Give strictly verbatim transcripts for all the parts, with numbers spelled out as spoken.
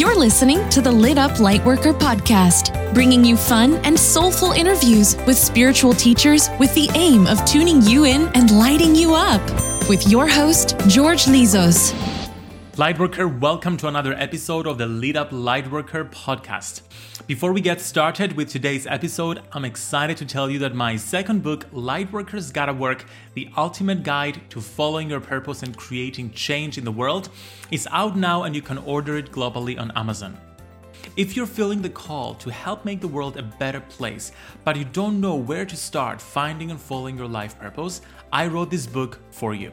You're listening to the Lit Up Lightworker podcast, bringing you fun and soulful interviews with spiritual teachers with the aim of tuning you in and lighting you up. With your host, George Lizos. Lightworker, welcome to another episode of the Lit Up Lightworker podcast. Before we get started with today's episode, I'm excited to tell you that my second book, Lightworkers Gotta Work, The Ultimate Guide to Following Your Purpose and Creating Change in the World, is out now and you can order it globally on Amazon. If you're feeling the call to help make the world a better place, but you don't know where to start finding and following your life purpose, I wrote this book for you.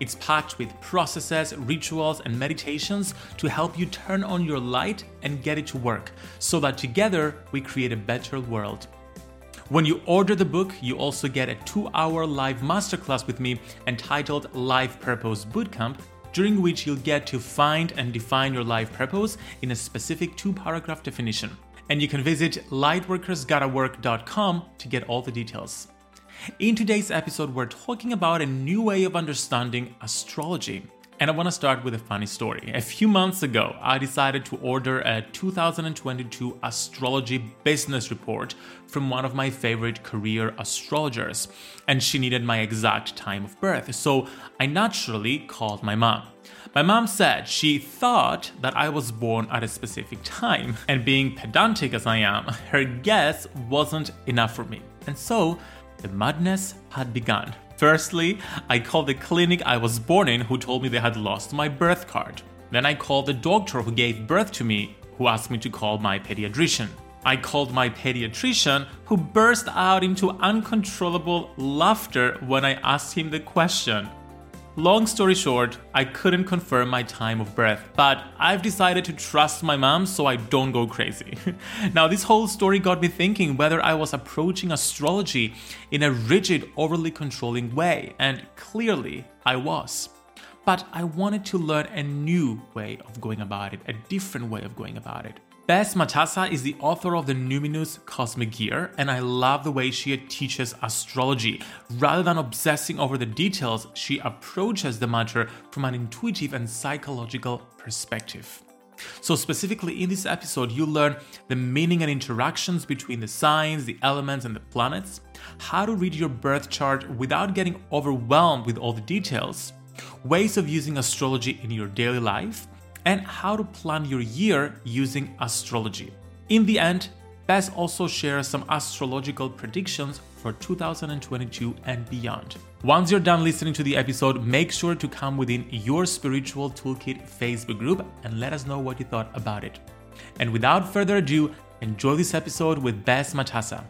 It's packed with processes, rituals, and meditations to help you turn on your light and get it to work, so that together we create a better world. When you order the book, you also get a two-hour live masterclass with me entitled Life Purpose Bootcamp, during which you'll get to find and define your life purpose in a specific two-paragraph definition. And you can visit lightworkers gotta work dot com to get all the details. In today's episode, we're talking about a new way of understanding astrology. And I want to start with a funny story. A few months ago, I decided to order a two thousand twenty-two astrology business report from one of my favorite career astrologers, and she needed my exact time of birth. So I naturally called my mom. My mom said she thought that I was born at a specific time, and being pedantic as I am, her guess wasn't enough for me. And so the madness had begun. Firstly, I called the clinic I was born in, who told me they had lost my birth card. Then I called the doctor who gave birth to me, who asked me to call my pediatrician. I called my pediatrician, who burst out into uncontrollable laughter when I asked him the question. Long story short, I couldn't confirm my time of birth, but I've decided to trust my mom so I don't go crazy. Now, this whole story got me thinking whether I was approaching astrology in a rigid, overly controlling way, and clearly I was. But I wanted to learn a new way of going about it, a different way of going about it. Bess Matassa is the author of The Numinous Cosmic Year, and I love the way she teaches astrology. Rather than obsessing over the details, she approaches the matter from an intuitive and psychological perspective. So specifically in this episode, you learn the meaning and interactions between the signs, the elements, and the planets, how to read your birth chart without getting overwhelmed with all the details, ways of using astrology in your daily life, and how to plan your year using astrology. In the end, Bess also shares some astrological predictions for two thousand twenty-two and beyond. Once you're done listening to the episode, make sure to come within your Spiritual Toolkit Facebook group and let us know what you thought about it. And without further ado, enjoy this episode with Bess Matassa.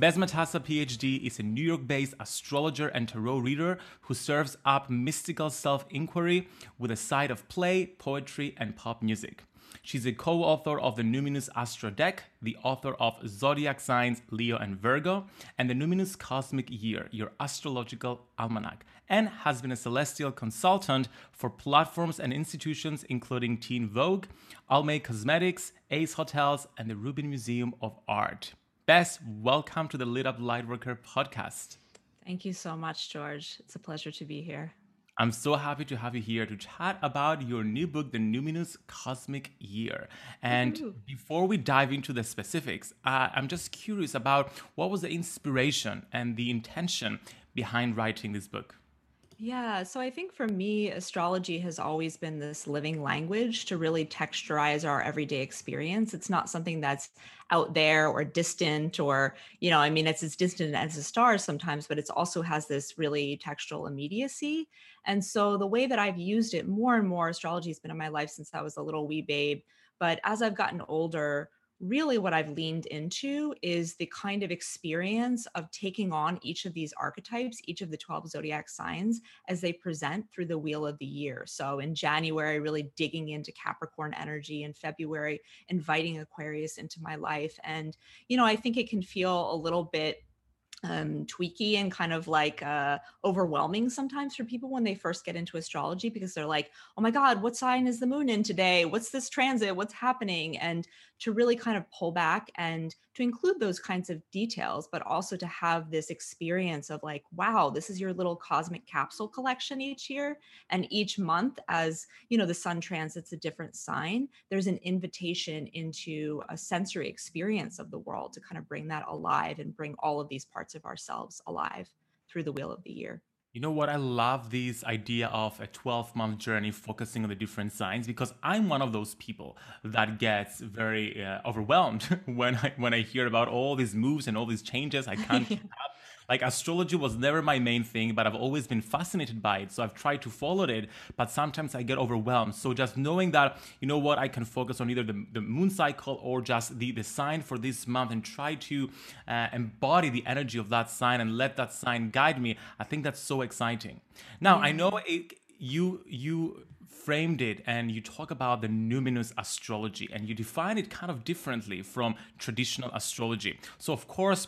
Bess Matassa, P H D, is a New York-based astrologer and tarot reader who serves up mystical self-inquiry with a side of play, poetry, and pop music. She's a co-author of The Numinous Astro Deck, the author of Zodiac Signs, Leo and Virgo, and The Numinous Cosmic Year, your astrological almanac, and has been a celestial consultant for platforms and institutions including Teen Vogue, Almay Cosmetics, Ace Hotels, and the Rubin Museum of Art. Bess, welcome to the Lit Up Lightworker podcast. Thank you so much, George. It's a pleasure to be here. I'm so happy to have you here to chat about your new book, The Numinous Cosmic Year. And Ooh. Before we dive into the specifics, uh, I'm just curious about what was the inspiration and the intention behind writing this book? Yeah, so I think for me, astrology has always been this living language to really texturize our everyday experience. It's not something that's out there or distant or, you know, I mean, it's as distant as the stars sometimes, but it also has this really textual immediacy. And so the way that I've used it more and more, astrology has been in my life since I was a little wee babe. But as I've gotten older, really what I've leaned into is the kind of experience of taking on each of these archetypes, each of the twelve zodiac signs as they present through the wheel of the year. So in January, really digging into Capricorn energy, in February, inviting Aquarius into my life. And, you know, I think it can feel a little bit um, tweaky and kind of like, uh, overwhelming sometimes for people when they first get into astrology, because they're like, oh my God, what sign is the moon in today? What's this transit? What's happening? And to really kind of pull back and to include those kinds of details, but also to have this experience of like, wow, this is your little cosmic capsule collection each year. And each month, as you know, the sun transits a different sign, there's an invitation into a sensory experience of the world to kind of bring that alive and bring all of these parts of ourselves alive through the wheel of the year. You know what? I love this idea of a twelve-month journey focusing on the different signs, because I'm one of those people that gets very uh, overwhelmed when I when I hear about all these moves and all these changes. I can't keep up. Like, astrology was never my main thing, but I've always been fascinated by it. So I've tried to follow it, but sometimes I get overwhelmed. So just knowing that, you know what, I can focus on either the, the moon cycle or just the, the sign for this month and try to uh, embody the energy of that sign and let that sign guide me. I think that's so exciting. Now, yeah. I know it, you you framed it and you talk about the numinous astrology and you define it kind of differently from traditional astrology. So of course,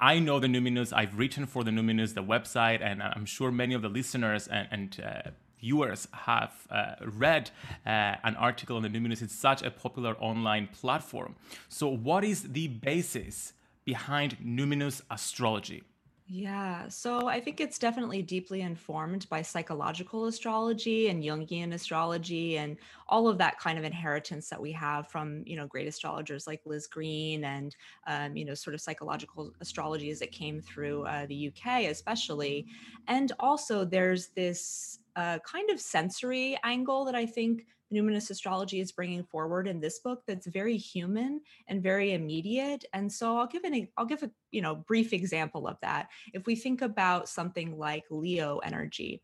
I know the Numinous, I've written for the Numinous, the website, and I'm sure many of the listeners and, and uh, viewers have uh, read uh, an article on the Numinous. It's such a popular online platform. So what is the basis behind Numinous astrology? Yeah, so I think it's definitely deeply informed by psychological astrology and Jungian astrology and all of that kind of inheritance that we have from, you know, great astrologers like Liz Greene and, um, you know, sort of psychological astrology as it came through uh, the U K especially. And also there's this uh, kind of sensory angle that I think Numinous astrology is bringing forward in this book that's very human and very immediate. And so I'll give an I'll give a you know brief example of that. If we think about something like Leo energy,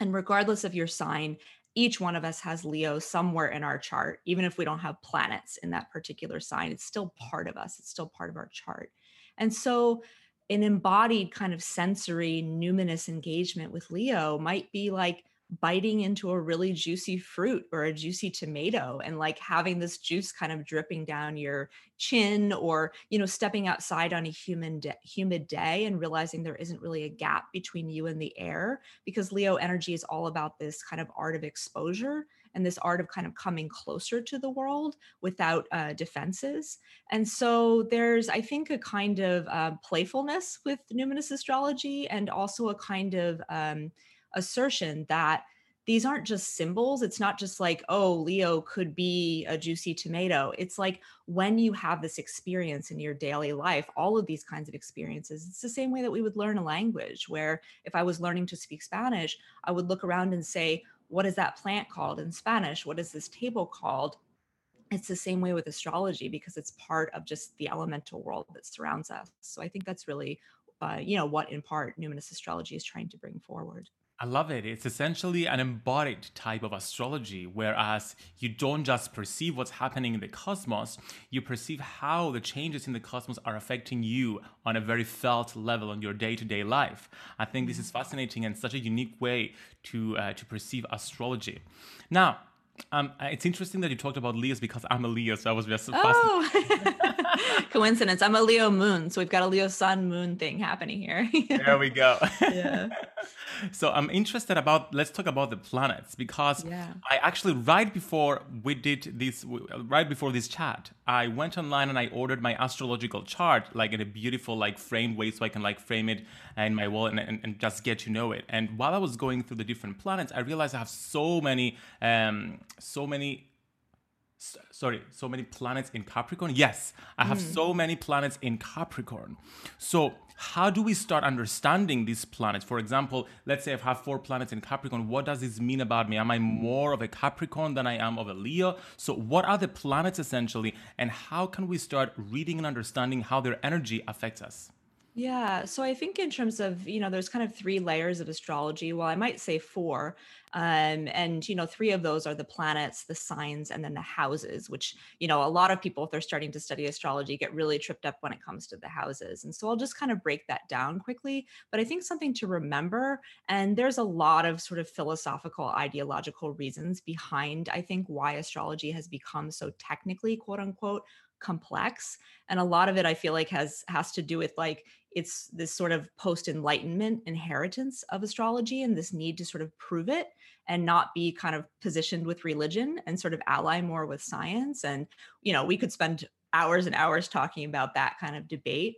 and regardless of your sign, each one of us has Leo somewhere in our chart. Even if we don't have planets in that particular sign, it's still part of us. It's still part of our chart. And so an embodied kind of sensory numinous engagement with Leo might be like biting into a really juicy fruit or a juicy tomato and like having this juice kind of dripping down your chin, or, you know, stepping outside on a humid day, humid day and realizing there isn't really a gap between you and the air, because Leo energy is all about this kind of art of exposure and this art of kind of coming closer to the world without uh, defenses. And so there's, I think, a kind of uh, playfulness with numinous astrology, and also a kind of um, assertion that these aren't just symbols. It's not just like, oh, Leo could be a juicy tomato. It's like when you have this experience in your daily life, all of these kinds of experiences, it's the same way that we would learn a language, where if I was learning to speak Spanish, I would look around and say, what is that plant called in Spanish? What is this table called? It's the same way with astrology, because it's part of just the elemental world that surrounds us. So I think that's really, uh, you know, what in part numinous astrology is trying to bring forward. I love it. It's essentially an embodied type of astrology, whereas you don't just perceive what's happening in the cosmos, you perceive how the changes in the cosmos are affecting you on a very felt level on your day-to-day life. I think this is fascinating and such a unique way to uh, to perceive astrology. Now, um, it's interesting that you talked about Leos, because I'm a Leo, so I was just so oh. fascinated. Coincidence. I'm a Leo moon, so we've got a Leo sun moon thing happening here. There we go. Yeah. So I'm interested about, let's talk about the planets, because yeah. I actually, right before we did this, right before this chat, I went online and I ordered my astrological chart, like in a beautiful, like framed way, so I can like frame it in my wall and, and, and just get to know it. And while I was going through the different planets, I realized I have so many, um, so many Sorry, so many planets in Capricorn. Yes, I have mm. so many planets in Capricorn. So how do we start understanding these planets? For example, let's say I have four planets in Capricorn. What does this mean about me? Am I more of a Capricorn than I am of a Leo? So what are the planets essentially, and how can we start reading and understanding how their energy affects us? Yeah. So I think in terms of, you know, there's kind of three layers of astrology. Well, I might say four. Um, and, you know, three of those are the planets, the signs, and then the houses, which, you know, a lot of people, if they're starting to study astrology, get really tripped up when it comes to the houses. And so I'll just kind of break that down quickly. But I think something to remember, and there's a lot of sort of philosophical, ideological reasons behind, I think, why astrology has become so technically, quote unquote, complex. And a lot of it, I feel like, has has to do with like, it's this sort of post-Enlightenment inheritance of astrology and this need to sort of prove it and not be kind of positioned with religion and sort of ally more with science. And, you know, we could spend hours and hours talking about that kind of debate.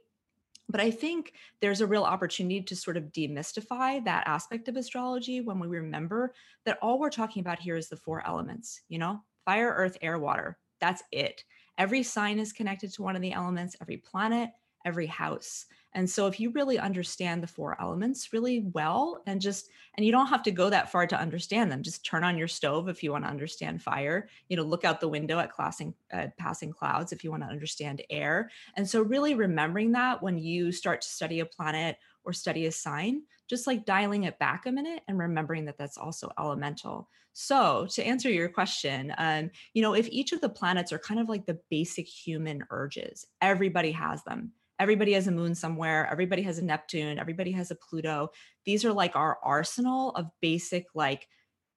But I think there's a real opportunity to sort of demystify that aspect of astrology when we remember that all we're talking about here is the four elements, you know, fire, earth, air, water. That's it. Every sign is connected to one of the elements, every planet, every house. And so if you really understand the four elements really well, and just, and you don't have to go that far to understand them, just turn on your stove if you want to understand fire, you know, look out the window at classing, uh, passing clouds if you want to understand air. And so really remembering that when you start to study a planet or study a sign, just like dialing it back a minute and remembering that that's also elemental. So to answer your question, um, you know, if each of the planets are kind of like the basic human urges, everybody has them. Everybody has a moon somewhere. Everybody has a Neptune. Everybody has a Pluto. These are like our arsenal of basic, like,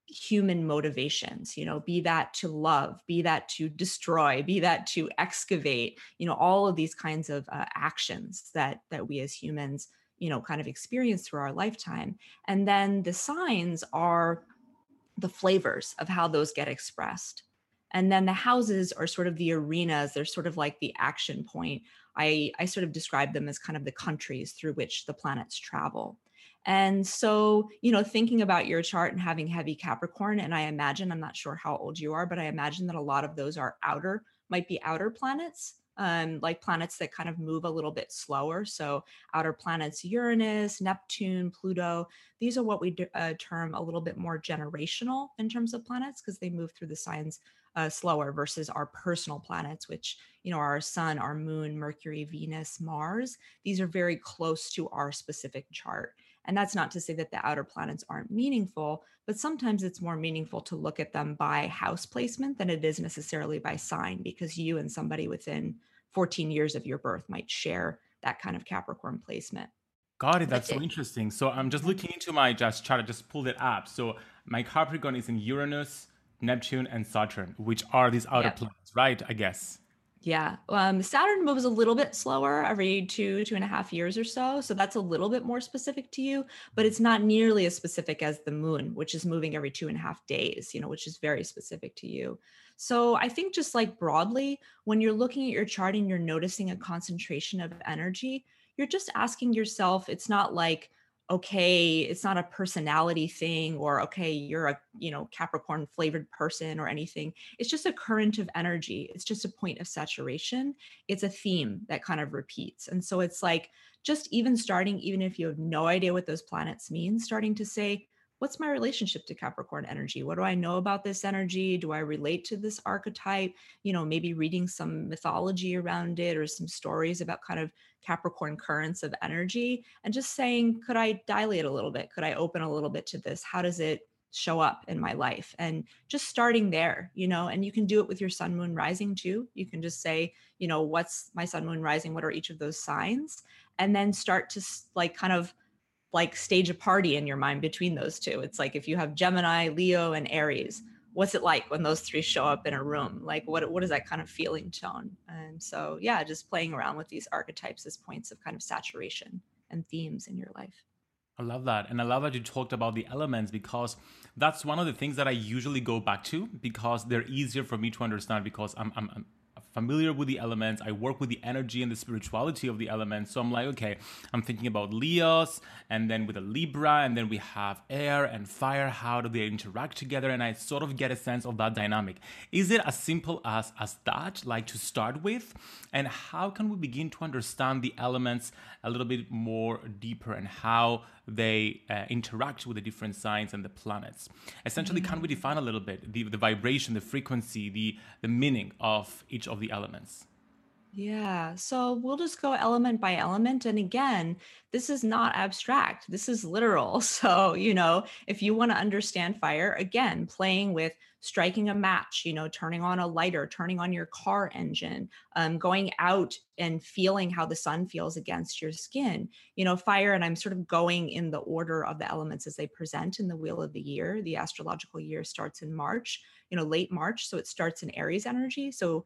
human motivations, you know, be that to love, be that to destroy, be that to excavate, you know, all of these kinds of uh, actions that, that we as humans, you know, kind of experience through our lifetime. And then the signs are the flavors of how those get expressed. And then the houses are sort of the arenas. They're sort of like the action point. I, I sort of describe them as kind of the countries through which the planets travel. And so, you know, thinking about your chart and having heavy Capricorn, and I imagine, I'm not sure how old you are, but I imagine that a lot of those are outer, might be outer planets. Um, like planets that kind of move a little bit slower. So outer planets, Uranus, Neptune, Pluto, these are what we do, uh, term a little bit more generational in terms of planets, because they move through the signs uh, slower versus our personal planets, which, you know, our sun, our moon, Mercury, Venus, Mars, these are very close to our specific chart. And that's not to say that the outer planets aren't meaningful, but sometimes it's more meaningful to look at them by house placement than it is necessarily by sign, because you and somebody within fourteen years of your birth might share that kind of Capricorn placement. Got it. That's so interesting. So I'm just looking into my just chart. I just pulled it up. So my Capricorn is in Uranus, Neptune, and Saturn, which are these outer yep. planets, right? I guess. Yeah. Um, Saturn moves a little bit slower every two, two and a half years or so. So that's a little bit more specific to you, but it's not nearly as specific as the moon, which is moving every two and a half days, you know, which is very specific to you. So I think just like broadly, when you're looking at your chart and you're noticing a concentration of energy, you're just asking yourself, it's not like, okay, it's not a personality thing or, okay, you're a, you know, Capricorn flavored person or anything. It's just a current of energy. It's just a point of saturation. It's a theme that kind of repeats. And so it's like, just even starting, even if you have no idea what those planets mean, starting to say, what's my relationship to Capricorn energy? What do I know about this energy? Do I relate to this archetype? You know, maybe reading some mythology around it or some stories about kind of Capricorn currents of energy, and just saying, could I dilate a little bit? Could I open a little bit to this? How does it show up in my life? And just starting there, you know, and you can do it with your sun, moon, rising too. You can just say, you know, what's my sun, moon, rising? What are each of those signs? And then start to like kind of like stage a party in your mind between those two. It's like, if you have Gemini, Leo, and Aries, what's it like when those three show up in a room? Like what, what is that kind of feeling tone? And so, yeah, just playing around with these archetypes as points of kind of saturation and themes in your life. I love that. And I love that you talked about the elements, because that's one of the things that I usually go back to, because they're easier for me to understand, because I'm, I'm, I'm familiar with the elements. I work with the energy and the spirituality of the elements. So I'm like, okay, I'm thinking about Leos, and then with a Libra, and then we have air and fire. How do they interact together? And I sort of get a sense of that dynamic. Is it as simple as, as that, like to start with? And how can we begin to understand the elements a little bit more deeper and how they uh, interact with the different signs and the planets? Essentially, mm-hmm. can we define a little bit the, the vibration, the frequency, the, the meaning of each of the elements? Yeah. So we'll just go element by element. And again, this is not abstract. This is literal. So, you know, if you want to understand fire, again, playing with striking a match, you know, turning on a lighter, turning on your car engine, um, going out and feeling how the sun feels against your skin, you know, fire. And I'm sort of going in the order of the elements as they present in the wheel of the year. The astrological year starts in March, you know, late March. So it starts in Aries energy. So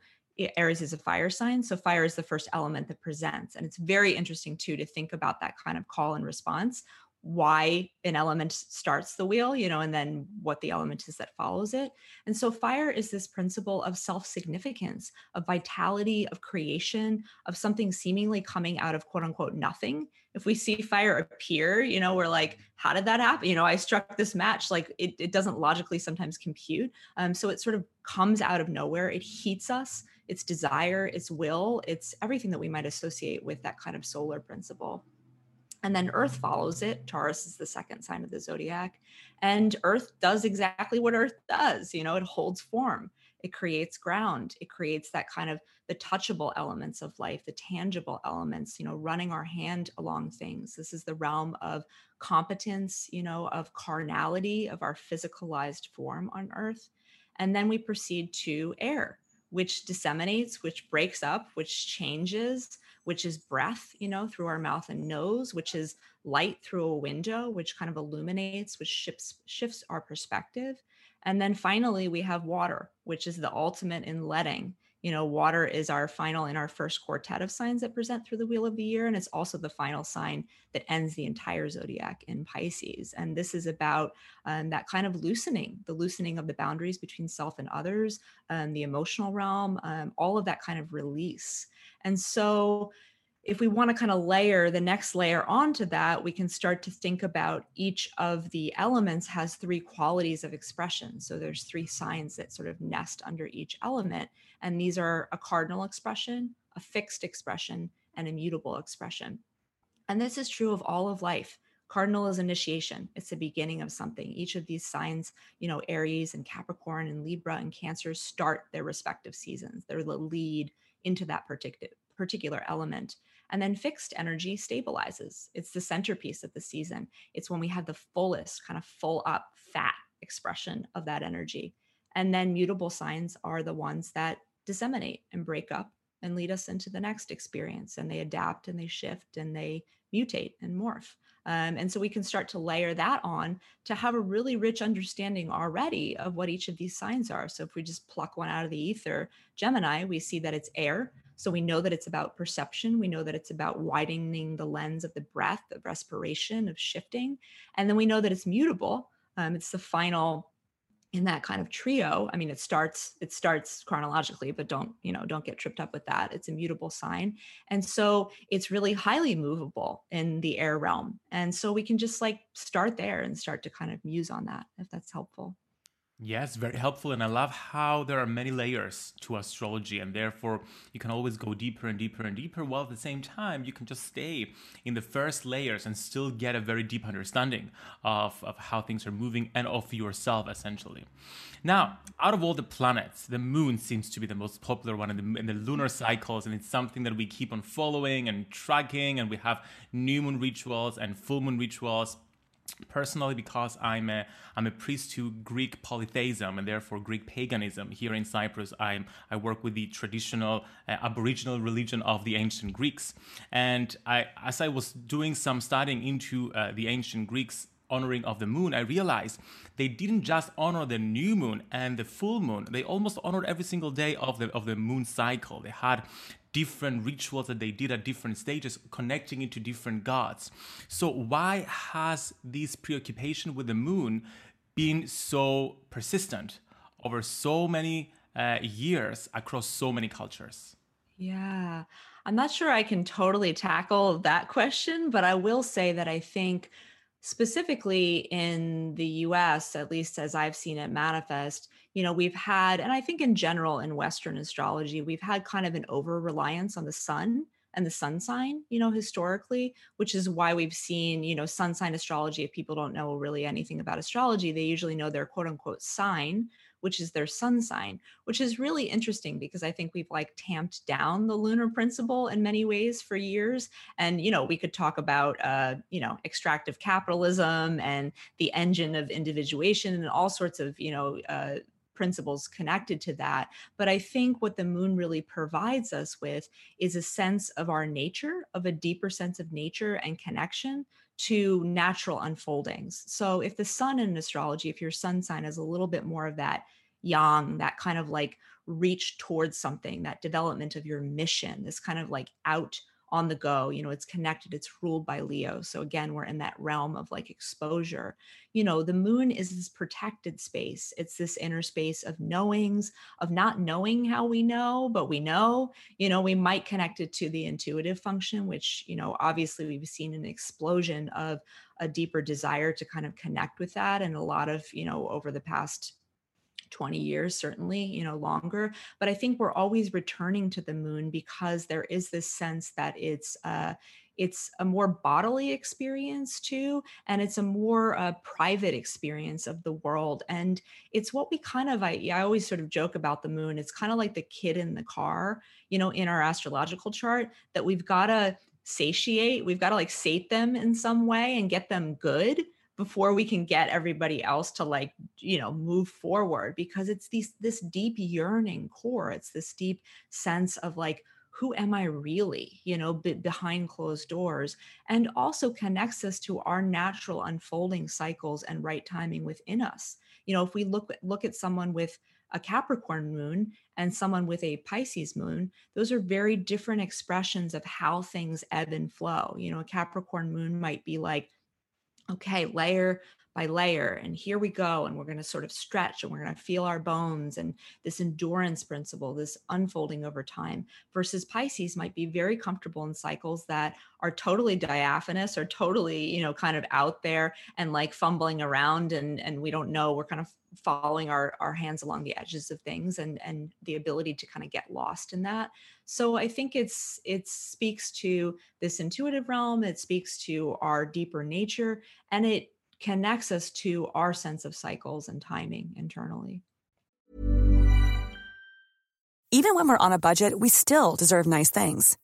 Aries is a fire sign. So fire is the first element that presents. And it's very interesting too, to think about that kind of call and response, why an element starts the wheel, you know, and then what the element is that follows it. And so fire is this principle of self-significance, of vitality, of creation, of something seemingly coming out of quote unquote nothing. If we see fire appear, you know, we're like, how did that happen? You know, I struck this match. Like it, it doesn't logically sometimes compute. Um, so it sort of comes out of nowhere. It heats us, it's desire, it's will, it's everything that we might associate with that kind of solar principle. And then Earth follows it. Taurus is the second sign of the zodiac. And Earth does exactly what Earth does. You know, it holds form. It creates ground. It creates that kind of the touchable elements of life, the tangible elements, you know, running our hand along things. This is the realm of competence, you know, of carnality, of our physicalized form on Earth. And then we proceed to air, which disseminates, which breaks up, which changes, which is breath, you know, through our mouth and nose, which is light through a window, which kind of illuminates, which shifts, shifts our perspective. And then finally, we have water, which is the ultimate in letting. You know, water is our final in our first quartet of signs that present through the wheel of the year. And it's also the final sign that ends the entire zodiac in Pisces. And this is about um, that kind of loosening, the loosening of the boundaries between self and others, um, the emotional realm, um, all of that kind of release. And so if we want to kind of layer the next layer onto that, we can start to think about each of the elements has three qualities of expression. So there's three signs that sort of nest under each element. And these are a cardinal expression, a fixed expression, and a mutable expression. And this is true of all of life. Cardinal is initiation. It's the beginning of something. Each of these signs, you know, Aries and Capricorn and Libra and Cancer start their respective seasons. They're the lead into that particular particular element. And then fixed energy stabilizes. It's the centerpiece of the season. It's when we have the fullest kind of full up fat expression of that energy. And then mutable signs are the ones that disseminate and break up and lead us into the next experience. And they adapt and they shift and they mutate and morph. Um, and so we can start to layer that on to have a really rich understanding already of what each of these signs are. So if we just pluck one out of the ether, Gemini, we see that it's air. So we know that it's about perception. We know that it's about widening the lens of the breath, of respiration, of shifting. And then we know that it's mutable. Um, it's the final in that kind of trio. I mean, it starts, it starts chronologically, but don't, you know, don't get tripped up with that. It's a mutable sign. And so it's really highly movable in the air realm. And so we can just like start there and start to kind of muse on that, if that's helpful. Yes, very helpful. And I love how there are many layers to astrology, and therefore you can always go deeper and deeper and deeper, while at the same time you can just stay in the first layers and still get a very deep understanding of, of how things are moving and of yourself, essentially. Now, out of all the planets, the moon seems to be the most popular one in the, in the lunar cycles, and it's something that we keep on following and tracking, and we have new moon rituals and full moon rituals. Personally, because I'm a I'm a priest to Greek polytheism and therefore Greek paganism here in Cyprus, I'm I work with the traditional uh, Aboriginal religion of the ancient Greeks, and I as I was doing some studying into uh, the ancient Greeks honoring of the moon, I realized they didn't just honor the new moon and the full moon. They almost honored every single day of the of the moon cycle. They had different rituals that they did at different stages, connecting it to different gods. So why has this preoccupation with the moon been so persistent over so many uh, years across so many cultures? Yeah, I'm not sure I can totally tackle that question, but I will say that I think specifically in the U S, at least as I've seen it manifest, you know, we've had, and I think in general in Western astrology, we've had kind of an over-reliance on the sun and the sun sign, you know, historically, which is why we've seen, you know, sun sign astrology. If people don't know really anything about astrology, they usually know their quote unquote sign, which is their sun sign, which is really interesting because I think we've like tamped down the lunar principle in many ways for years. And, you know, we could talk about, uh, you know, extractive capitalism and the engine of individuation and all sorts of, you know, uh, principles connected to that. But I think what the moon really provides us with is a sense of our nature, of a deeper sense of nature and connection to natural unfoldings. So if the sun in astrology, if your sun sign is a little bit more of that yang, that kind of like reach towards something, that development of your mission, this kind of like out on the go, you know, it's connected, it's ruled by Leo. So again, we're in that realm of like exposure. You know, the moon is this protected space. It's this inner space of knowings, of not knowing how we know, but we know, you know, we might connect it to the intuitive function, which, you know, obviously we've seen an explosion of a deeper desire to kind of connect with that. And a lot of, you know, over the past twenty years, certainly, you know, longer. But I think we're always returning to the moon because there is this sense that it's uh, it's a more bodily experience too, and it's a more uh, private experience of the world. And it's what we kind of, I, I always sort of joke about the moon. It's kind of like the kid in the car, you know, in our astrological chart, that we've got to satiate, we've got to like sate them in some way and get them good before we can get everybody else to like, you know, move forward, because it's these, this deep yearning core. It's this deep sense of like, who am I really, you know, be behind closed doors, and also connects us to our natural unfolding cycles and right timing within us. You know, if we look, look at someone with a Capricorn moon and someone with a Pisces moon, those are very different expressions of how things ebb and flow. You know, a Capricorn moon might be like, okay, layer by layer, and here we go. And we're going to sort of stretch and we're going to feel our bones and this endurance principle, this unfolding over time, versus Pisces might be very comfortable in cycles that are totally diaphanous or totally, you know, kind of out there and like fumbling around, and, and we don't know, we're kind of following our, our hands along the edges of things, and, and the ability to kind of get lost in that. So I think it's, it speaks to this intuitive realm. It speaks to our deeper nature, and it connects us to our sense of cycles and timing internally. Even when we're on a budget, we still deserve nice things.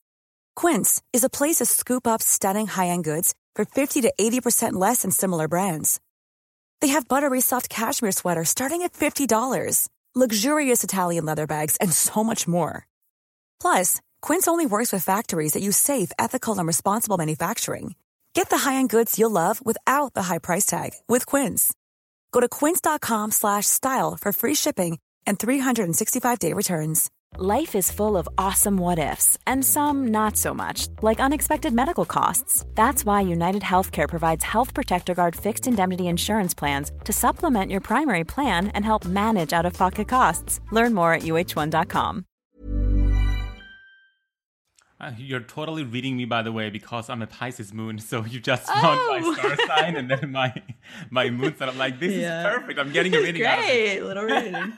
Quince is a place to scoop up stunning high-end goods for fifty to eighty percent less than similar brands. They have buttery soft cashmere sweaters starting at fifty dollars, luxurious Italian leather bags, and so much more. Plus, Quince only works with factories that use safe, ethical, and responsible manufacturing. Get the high-end goods you'll love without the high price tag with Quince. Go to quince.com slash style for free shipping and three sixty-five day returns. Life is full of awesome what-ifs, and some not so much, like unexpected medical costs. That's why UnitedHealthcare provides Health Protector Guard fixed indemnity insurance plans to supplement your primary plan and help manage out-of-pocket costs. Learn more at U H one dot com. Uh, you're totally reading me, by the way, because I'm a Pisces moon, so you just found oh. my star sign and then my my moon sign. I'm like, this yeah. is perfect. I'm getting a reading out of it. Great, little reading.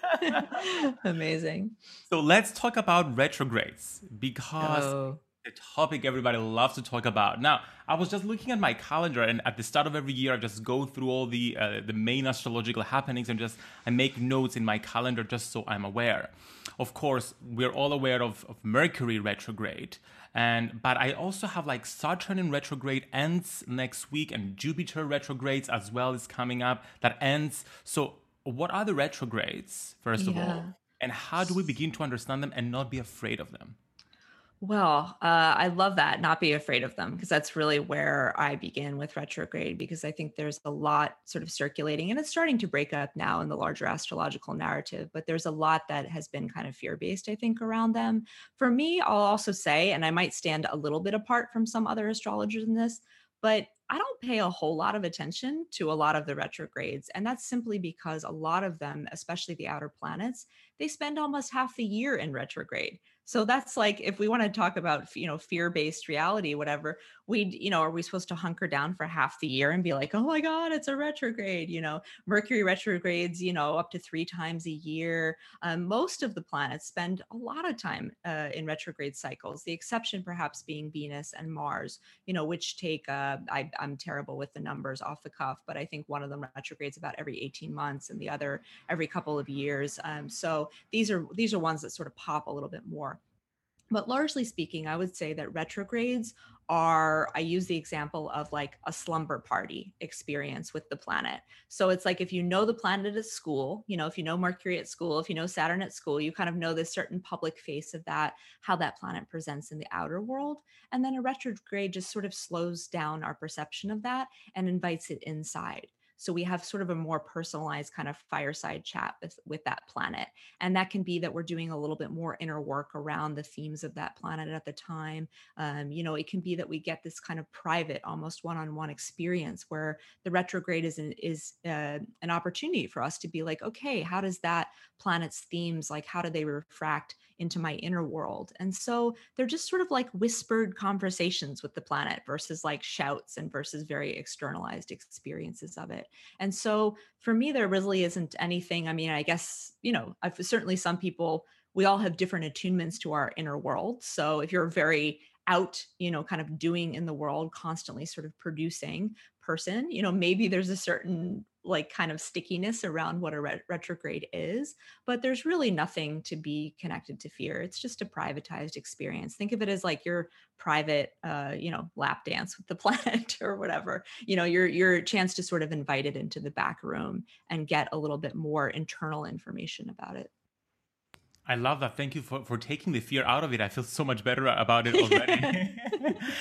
Amazing. So let's talk about retrogrades, because oh. the topic everybody loves to talk about. Now, I was just looking at my calendar, and at the start of every year, I just go through all the uh, the main astrological happenings and just I make notes in my calendar just so I'm aware. Of course, we're all aware of, of Mercury retrograde, and but I also have like Saturn in retrograde ends next week, and Jupiter retrogrades as well is coming up that ends. So what are the retrogrades, first yeah. of all, and how do we begin to understand them and not be afraid of them? Well, uh, I love that, not be afraid of them, because that's really where I begin with retrograde, because I think there's a lot sort of circulating, and it's starting to break up now in the larger astrological narrative, but there's a lot that has been kind of fear-based, I think, around them. For me, I'll also say, and I might stand a little bit apart from some other astrologers in this, but I don't pay a whole lot of attention to a lot of the retrogrades. And that's simply because a lot of them, especially the outer planets, they spend almost half the year in retrograde. So that's like, if we want to talk about, you know, fear-based reality, whatever, we'd, you know, are we supposed to hunker down for half the year and be like, oh my God, it's a retrograde, you know, Mercury retrogrades, you know, up to three times a year. Um, most of the planets spend a lot of time uh, in retrograde cycles, the exception perhaps being Venus and Mars, you know, which take, uh, I, I'm terrible with the numbers off the cuff, but I think one of them retrogrades about every eighteen months and the other every couple of years. Um, so these are, these are ones that sort of pop a little bit more. But largely speaking, I would say that retrogrades are, I use the example of like a slumber party experience with the planet. So it's like, if you know the planet at school, you know, if you know Mercury at school, if you know Saturn at school, you kind of know this certain public face of that, how that planet presents in the outer world. And then a retrograde just sort of slows down our perception of that and invites it inside. So we have sort of a more personalized kind of fireside chat with, with that planet. And that can be that we're doing a little bit more inner work around the themes of that planet at the time. Um, you know, it can be that we get this kind of private, almost one-on-one experience where the retrograde is an, is uh, an opportunity for us to be like, okay, how does that planet's themes, like how do they refract into my inner world? And so they're just sort of like whispered conversations with the planet versus like shouts and versus very externalized experiences of it. And so for me, there really isn't anything. I mean, I guess, you know, I've, certainly some people, we all have different attunements to our inner world. So if you're very out, you know, kind of doing in the world, constantly sort of producing person, you know, maybe there's a certain like kind of stickiness around what a ret- retrograde is, but there's really nothing to be connected to fear. It's just a privatized experience. Think of it as like your private, uh, you know, lap dance with the planet or whatever, you know, your, your chance to sort of invite it into the back room and get a little bit more internal information about it. I love that. Thank you for, for taking the fear out of it. I feel so much better about it already.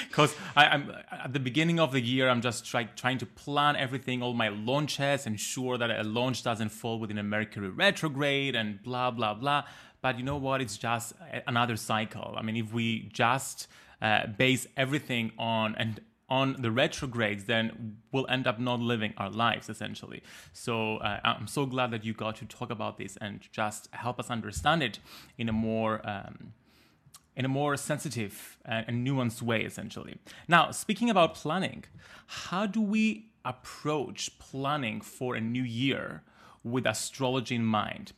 Because I'm at the beginning of the year, I'm just try, trying to plan everything, all my launches, ensure that a launch doesn't fall within a Mercury retrograde and blah, blah, blah. But you know what? It's just another cycle. I mean, if we just uh, base everything on and on the retrogrades, then we'll end up not living our lives, essentially. So uh, I'm so glad that you got to talk about this and just help us understand it in a more um, in a more sensitive and nuanced way, essentially. Now, speaking about planning, how do we approach planning for a new year with astrology in mind?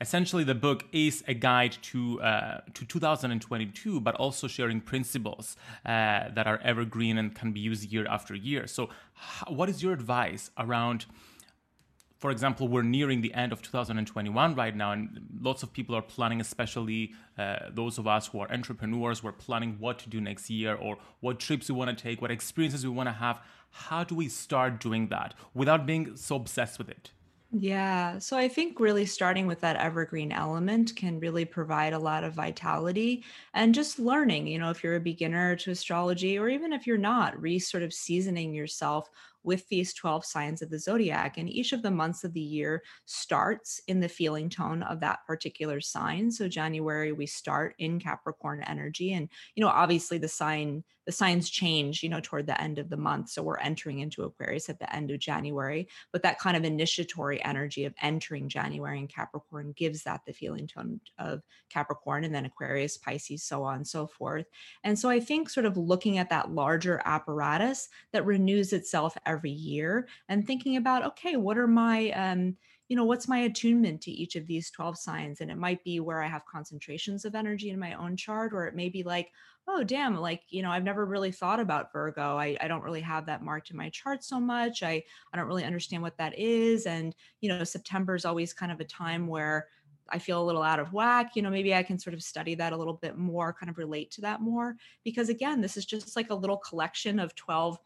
Essentially, the book is a guide to uh, to two thousand twenty-two, but also sharing principles uh, that are evergreen and can be used year after year. So, h- what is your advice around, for example, we're nearing the end of two thousand twenty-one right now, and lots of people are planning, especially uh, those of us who are entrepreneurs, we're planning what to do next year or what trips we want to take, what experiences we want to have. How do we start doing that without being so obsessed with it? Yeah. So I think really starting with that evergreen element can really provide a lot of vitality and just learning, you know, if you're a beginner to astrology, or even if you're not, re sort of seasoning yourself with these twelve signs of the zodiac. And each of the months of the year starts in the feeling tone of that particular sign. So January, we start in Capricorn energy. And, you know, obviously the sign, the signs change, you know, toward the end of the month. So we're entering into Aquarius at the end of January, but that kind of initiatory energy of entering January in Capricorn gives that the feeling tone of Capricorn, and then Aquarius, Pisces, so on and so forth. And so I think sort of looking at that larger apparatus that renews itself every every year and thinking about, okay, what are my, um, you know, what's my attunement to each of these twelve signs? And it might be where I have concentrations of energy in my own chart, or it may be like, oh, damn, like, you know, I've never really thought about Virgo. I, I don't really have that marked in my chart so much. I, I don't really understand what that is. And, you know, September is always kind of a time where I feel a little out of whack, you know, maybe I can sort of study that a little bit more, kind of relate to that more, because again, this is just like a little collection of twelve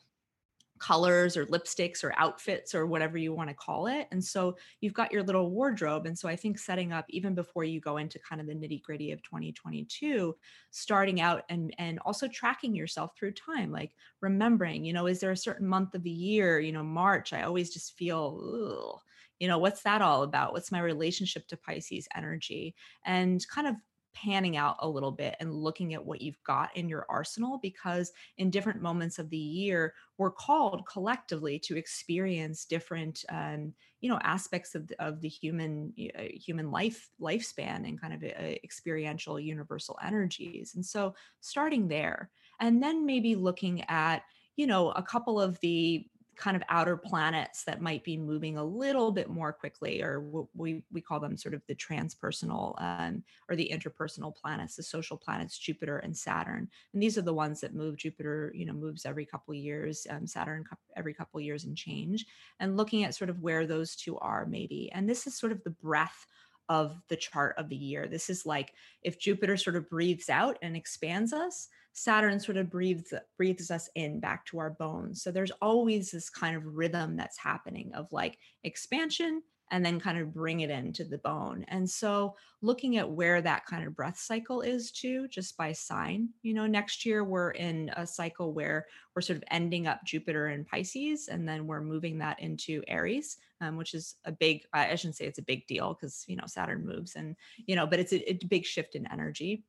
colors or lipsticks or outfits or whatever you want to call it. And so you've got your little wardrobe. And so I think setting up, even before you go into kind of the nitty gritty of twenty twenty-two, starting out and, and also tracking yourself through time, like remembering, you know, is there a certain month of the year, you know, March, I always just feel, ugh, you know, what's that all about? What's my relationship to Pisces energy? And kind of panning out a little bit and looking at what you've got in your arsenal, because in different moments of the year, we're called collectively to experience different, um, you know, aspects of the, of the human uh, human life lifespan and kind of uh, experiential universal energies. And so starting there, and then maybe looking at, you know, a couple of the kind of outer planets that might be moving a little bit more quickly, or what we, we call them sort of the transpersonal um, or the interpersonal planets, the social planets, Jupiter and Saturn. And these are the ones that move. Jupiter, you know, moves every couple of years, um, Saturn every couple of years and change, and looking at sort of where those two are maybe. And this is sort of the breadth of the chart of the year. This is like if Jupiter sort of breathes out and expands us, Saturn sort of breathes breathes us in back to our bones. So there's always this kind of rhythm that's happening of like expansion and then kind of bring it into the bone. And so looking at where that kind of breath cycle is too, just by sign, you know, next year we're in a cycle where we're sort of ending up Jupiter in Pisces, and then we're moving that into Aries, um, which is a big, I shouldn't say it's a big deal because, you know, Saturn moves and, you know, but it's a, a big shift in energy.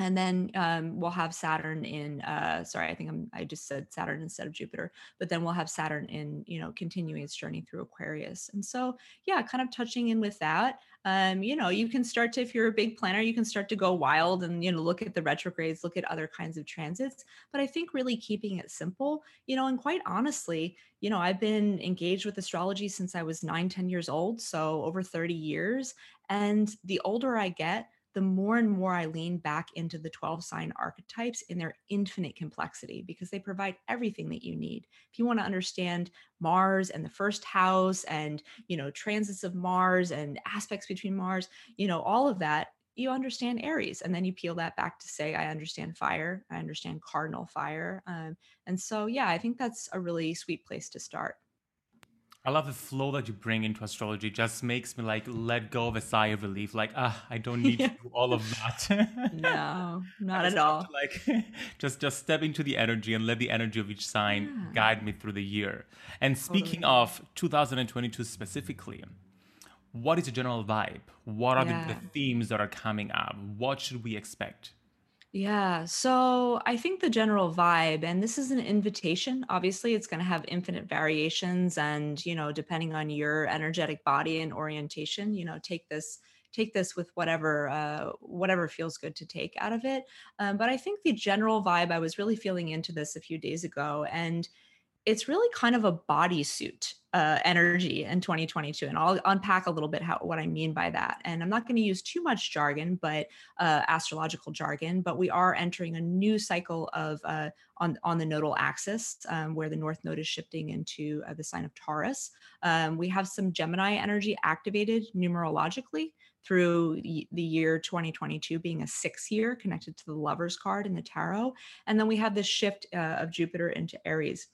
And then um, we'll have Saturn in, uh, sorry, I think I'm, I just said Saturn instead of Jupiter, but then we'll have Saturn in, you know, continuing its journey through Aquarius. And so, yeah, kind of touching in with that, um, you know, you can start to, if you're a big planner, you can start to go wild and, you know, look at the retrogrades, look at other kinds of transits. But I think really keeping it simple, you know, and quite honestly, you know, I've been engaged with astrology since I was nine, ten years old. So over thirty years. And the older I get, the more and more I lean back into the twelve sign archetypes in their infinite complexity, because they provide everything that you need. If you want to understand Mars and the first house and, you know, transits of Mars and aspects between Mars, you know, all of that, you understand Aries. And then you peel that back to say, I understand fire, I understand cardinal fire. Um, and so, yeah, I think that's a really sweet place to start. I love the flow that you bring into astrology. It just makes me like let go of a sigh of relief. Like, ah, I don't need yeah. to do all of that. No, not at all. Like, just just step into the energy and let the energy of each sign yeah. guide me through the year. And speaking totally. of two thousand twenty-two specifically, what is the general vibe? What are yeah. the, the themes that are coming up? What should we expect? Yeah. So I think the general vibe, and this is an invitation, obviously it's going to have infinite variations and, you know, depending on your energetic body and orientation, you know, take this, take this with whatever, uh, whatever feels good to take out of it. Um, but I think the general vibe, I was really feeling into this a few days ago, and it's really kind of a bodysuit uh, energy in twenty twenty-two. And I'll unpack a little bit how, what I mean by that. And I'm not going to use too much jargon, but uh, astrological jargon, but we are entering a new cycle of uh, on, on the nodal axis, um, where the North Node is shifting into uh, the sign of Taurus. Um, we have some Gemini energy activated numerologically through the year twenty twenty-two being a six year connected to the Lovers card in the tarot. And then we have this shift uh, of Jupiter into Aries.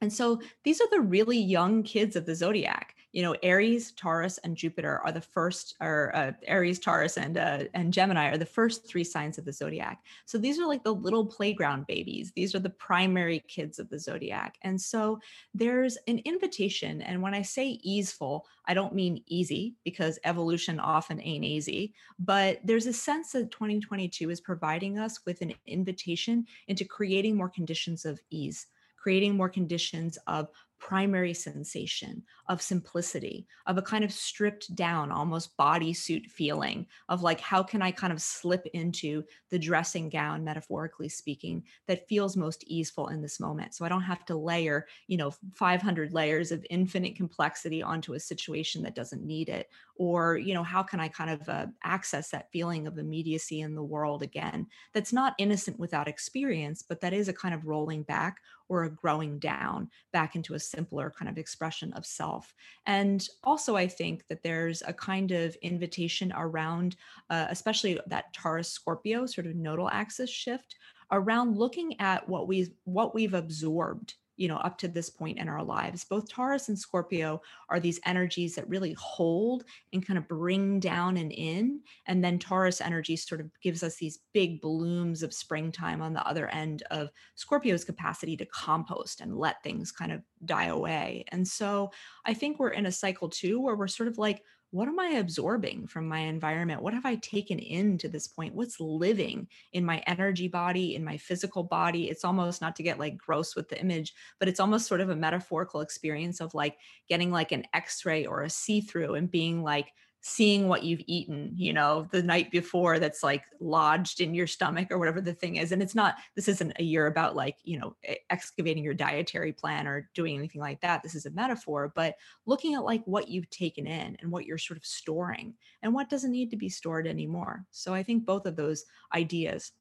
And so these are the really young kids of the zodiac. You know, Aries, Taurus, and Jupiter are the first, or uh, Aries, Taurus, and uh, and Gemini are the first three signs of the zodiac. So these are like the little playground babies. These are the primary kids of the zodiac. And so there's an invitation. And when I say easeful, I don't mean easy, because evolution often ain't easy, but there's a sense that twenty twenty-two is providing us with an invitation into creating more conditions of ease, creating more conditions of primary sensation, of simplicity, of a kind of stripped down, almost bodysuit feeling of like, how can I kind of slip into the dressing gown, metaphorically speaking, that feels most easeful in this moment. So I don't have to layer, you know, five hundred layers of infinite complexity onto a situation that doesn't need it. Or, you know, how can I kind of uh, access that feeling of immediacy in the world again? That's not innocent without experience, but that is a kind of rolling back or a growing down back into a simpler kind of expression of self. And also, I think that there's a kind of invitation around, uh, especially that Taurus Scorpio sort of nodal axis shift around looking at what we've, what we've absorbed, you know, up to this point in our lives. Both Taurus and Scorpio are these energies that really hold and kind of bring down and in. And then Taurus energy sort of gives us these big blooms of springtime on the other end of Scorpio's capacity to compost and let things kind of die away. And so I think we're in a cycle too, where we're sort of like, what am I absorbing from my environment? What have I taken in to this point? What's living in my energy body, in my physical body? It's almost, not to get like gross with the image, but it's almost sort of a metaphorical experience of like getting like an X-ray or a see-through and being like, seeing what you've eaten, you know, the night before, that's like lodged in your stomach or whatever the thing is. And it's not, this isn't a year about like, you know, excavating your dietary plan or doing anything like that. This is a metaphor, but looking at like what you've taken in and what you're sort of storing and what doesn't need to be stored anymore. So I think both of those ideas,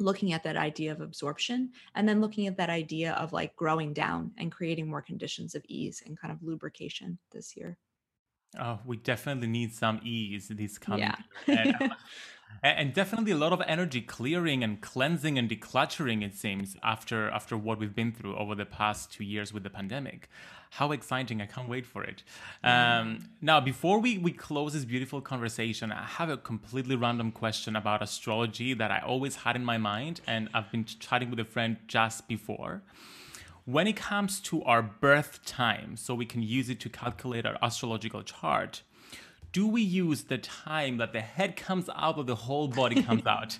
looking at that idea of absorption and then looking at that idea of like growing down and creating more conditions of ease and kind of lubrication this year. Oh, we definitely need some ease this coming yeah. year. And, uh, and definitely a lot of energy clearing and cleansing and decluttering, it seems, after after what we've been through over the past two years with the pandemic. How exciting. I can't wait for it. Um, now, before we, we close this beautiful conversation, I have a completely random question about astrology that I always had in my mind, and I've been chatting with a friend just before. When it comes to our birth time, so we can use it to calculate our astrological chart, do we use the time that the head comes out or the whole body comes out?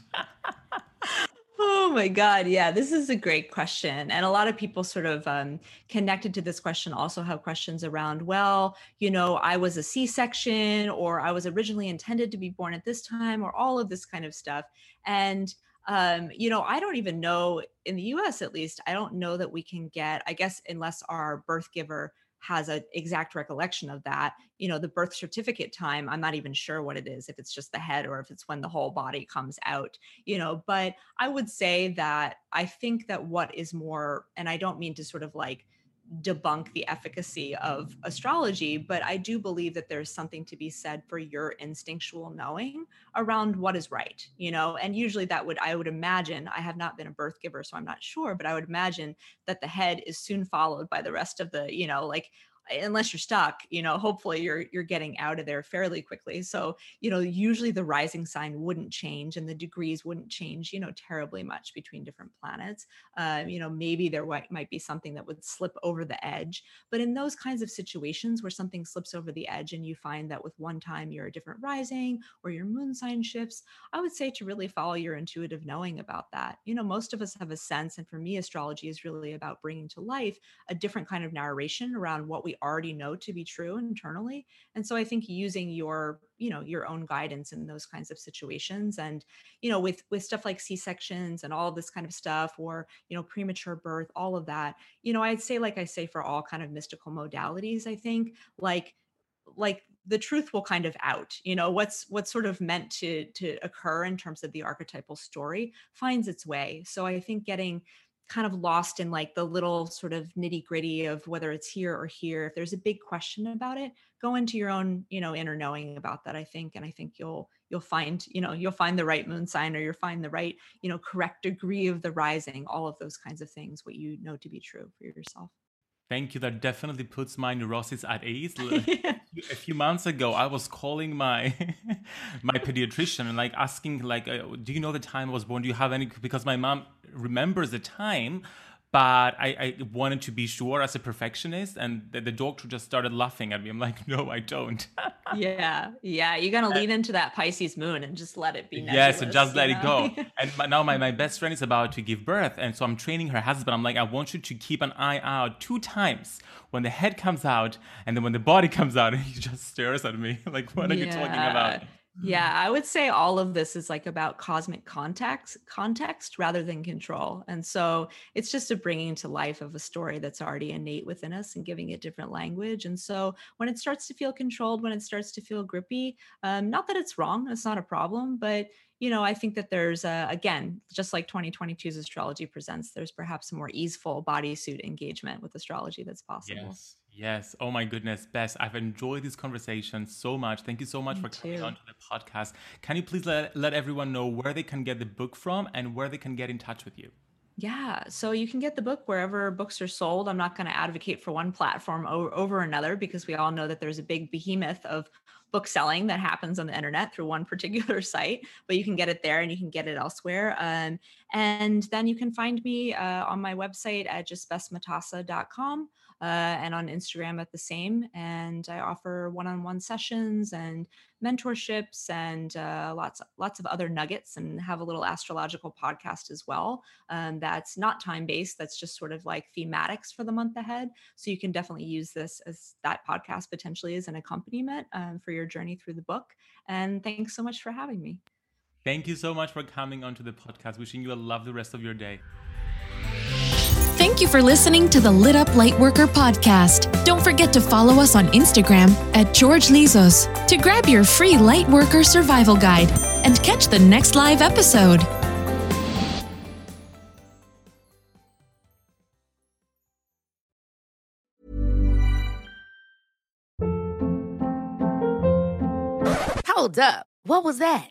Oh my God. Yeah, this is a great question. And a lot of people sort of um, connected to this question also have questions around, well, you know, I was a C-section, or I was originally intended to be born at this time, or all of this kind of stuff. And Um, you know, I don't even know, in the U S at least, I don't know that we can get, I guess, unless our birth giver has an exact recollection of that, you know, the birth certificate time, I'm not even sure what it is, if it's just the head or if it's when the whole body comes out, you know, but I would say that I think that what is more, and I don't mean to sort of like debunk the efficacy of astrology, but I do believe that there's something to be said for your instinctual knowing around what is right, you know, and usually that would, I would imagine, I have not been a birth giver, so I'm not sure, but I would imagine that the head is soon followed by the rest of the, you know, like, unless you're stuck, you know, hopefully you're you're getting out of there fairly quickly. So, you know, usually the rising sign wouldn't change and the degrees wouldn't change, you know, terribly much between different planets. Um, you know, maybe there might be something that would slip over the edge. But in those kinds of situations where something slips over the edge and you find that with one time you're a different rising or your moon sign shifts, I would say to really follow your intuitive knowing about that. You know, most of us have a sense. And for me, astrology is really about bringing to life a different kind of narration around what we we already know to be true internally. And so I think using your, you know, your own guidance in those kinds of situations, and, you know, with, with stuff like C-sections and all this kind of stuff, or, you know, premature birth, all of that, you know, I'd say, like I say, for all kind of mystical modalities, I think like, like the truth will kind of out, you know, what's, what's sort of meant to, to occur in terms of the archetypal story finds its way. So I think getting kind of lost in like the little sort of nitty gritty of whether it's here or here, if there's a big question about it, go into your own, you know, inner knowing about that, I think. And I think you'll, you'll find, you know, you'll find the right moon sign, or you'll find the right, you know, correct degree of the rising, all of those kinds of things, what you know to be true for yourself. Thank you. That definitely puts my neurosis at ease. Yeah. A few months ago, I was calling my my pediatrician and like asking, like, uh, do you know the time I was born? Do you have any? Because my mom remembers the time, but I, I wanted to be sure as a perfectionist. And the, the doctor just started laughing at me. I'm like, no, I don't. yeah. Yeah. You're going to lean into that Pisces moon and just let it be nebulous. Yes, yeah, so just let know? it go. And my, now my, my best friend is about to give birth. And so I'm training her husband. I'm like, I want you to keep an eye out two times, when the head comes out and then when the body comes out. And he just stares at me like, what are yeah. you talking about? Yeah, I would say all of this is like about cosmic context, context rather than control. And so it's just a bringing to life of a story that's already innate within us and giving it different language. And so when it starts to feel controlled, when it starts to feel grippy, um, not that it's wrong, it's not a problem, but you know, I think that there's, a, again, just like twenty twenty-two's Astrology Presents, there's perhaps a more easeful bodysuit engagement with astrology that's possible. Yes, yes. Oh my goodness, Bess, I've enjoyed this conversation so much. Thank you so much Me for coming too. on to the podcast. Can you please let, let everyone know where they can get the book from and where they can get in touch with you? Yeah. So you can get the book wherever books are sold. I'm not going to advocate for one platform over, over another, because we all know that there's a big behemoth of book selling that happens on the internet through one particular site, but you can get it there and you can get it elsewhere. Um, and then you can find me uh, on my website at just bess matassa dot com uh, and on Instagram at the same. And I offer one-on-one sessions and mentorships and uh, lots, lots of other nuggets, and have a little astrological podcast as well. Um, that's not time-based. That's just sort of like thematics for the month ahead. So you can definitely use this as that podcast potentially as an accompaniment um, for your journey through the book. And thanks so much for having me. Thank you so much for coming onto the podcast. Wishing you a lovely rest of your day. Thank you for listening to the Lit Up Lightworker podcast. Don't forget to follow us on Instagram at George Lizos to grab your free Lightworker survival guide and catch the next live episode. Up. What was that?